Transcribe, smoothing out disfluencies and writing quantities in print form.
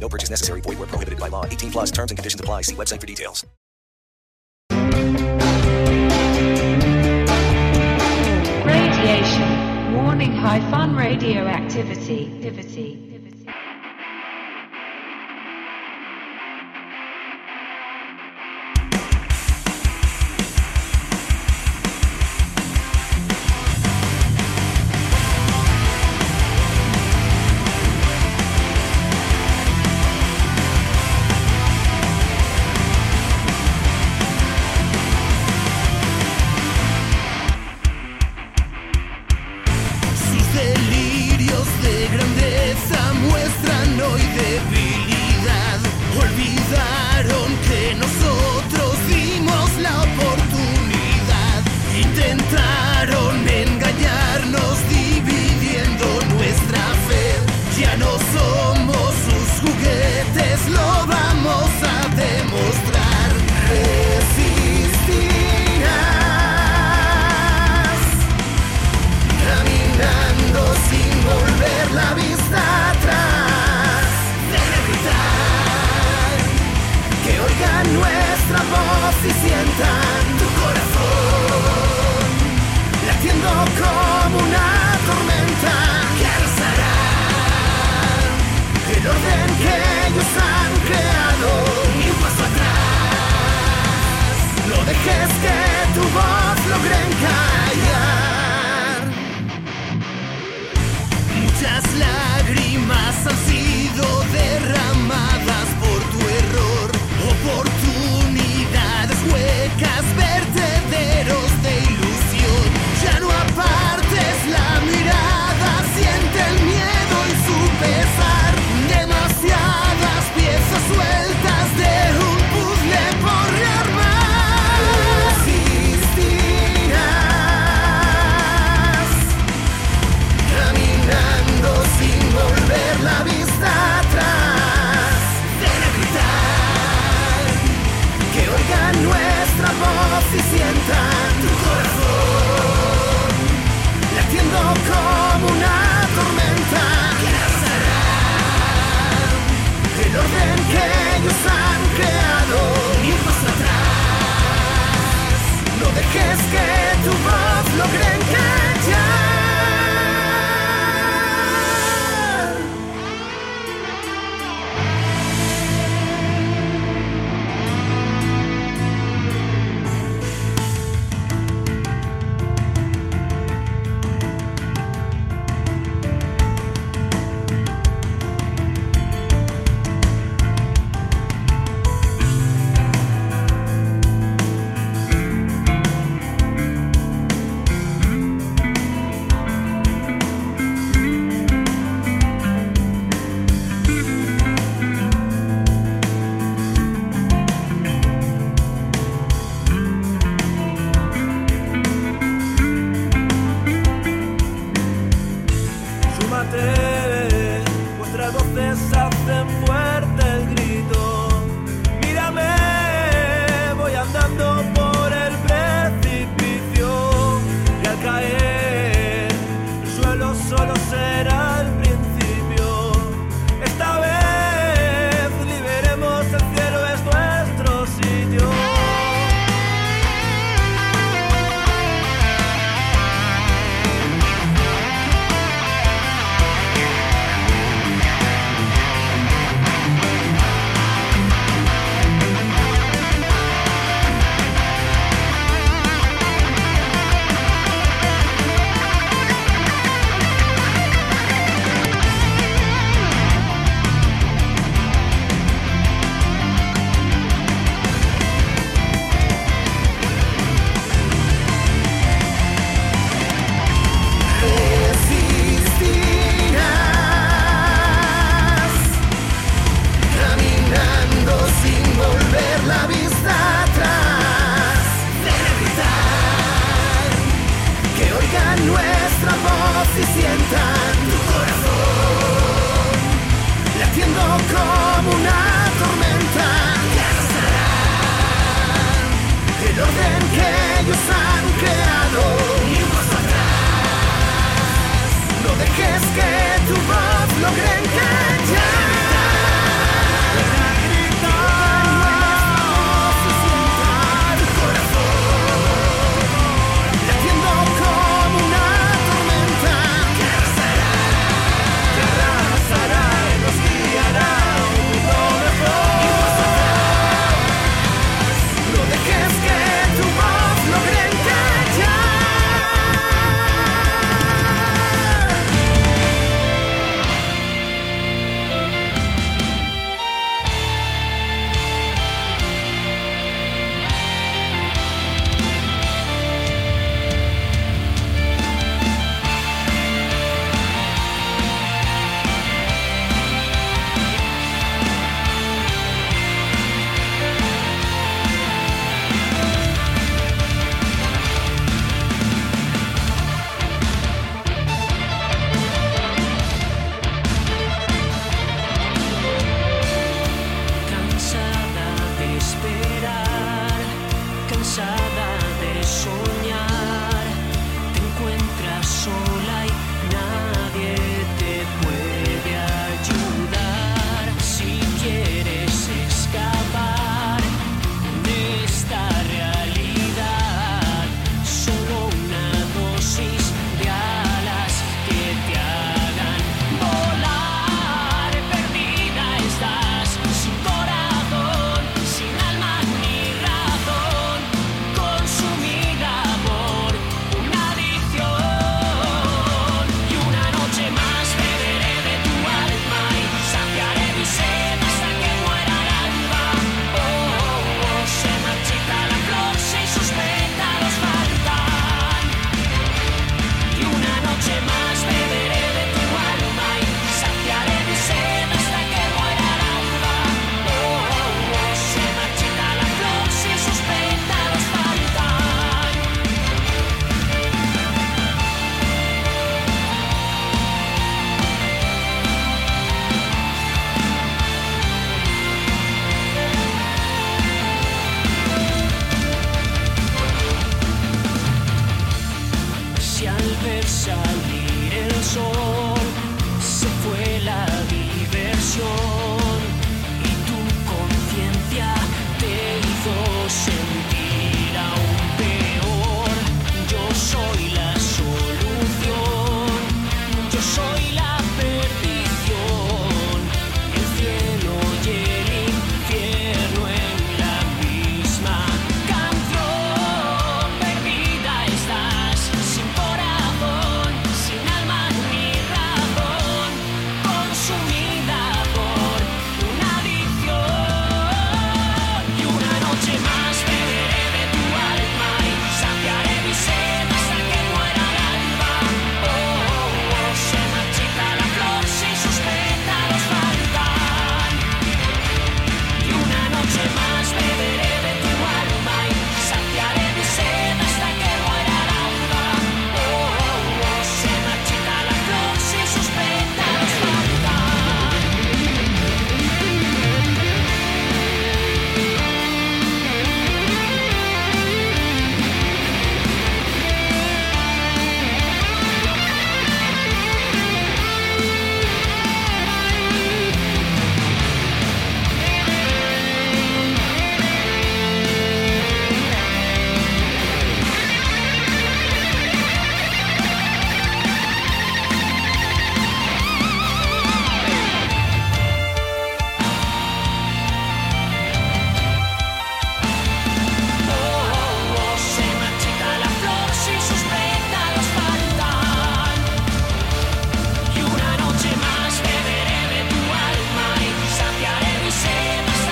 No purchase necessary. Void where prohibited by law. 18+ terms and conditions apply. See website for details. Radiation. Warning, high fun radioactivity. Derramadas por tu error, oportunidades huecas. shine.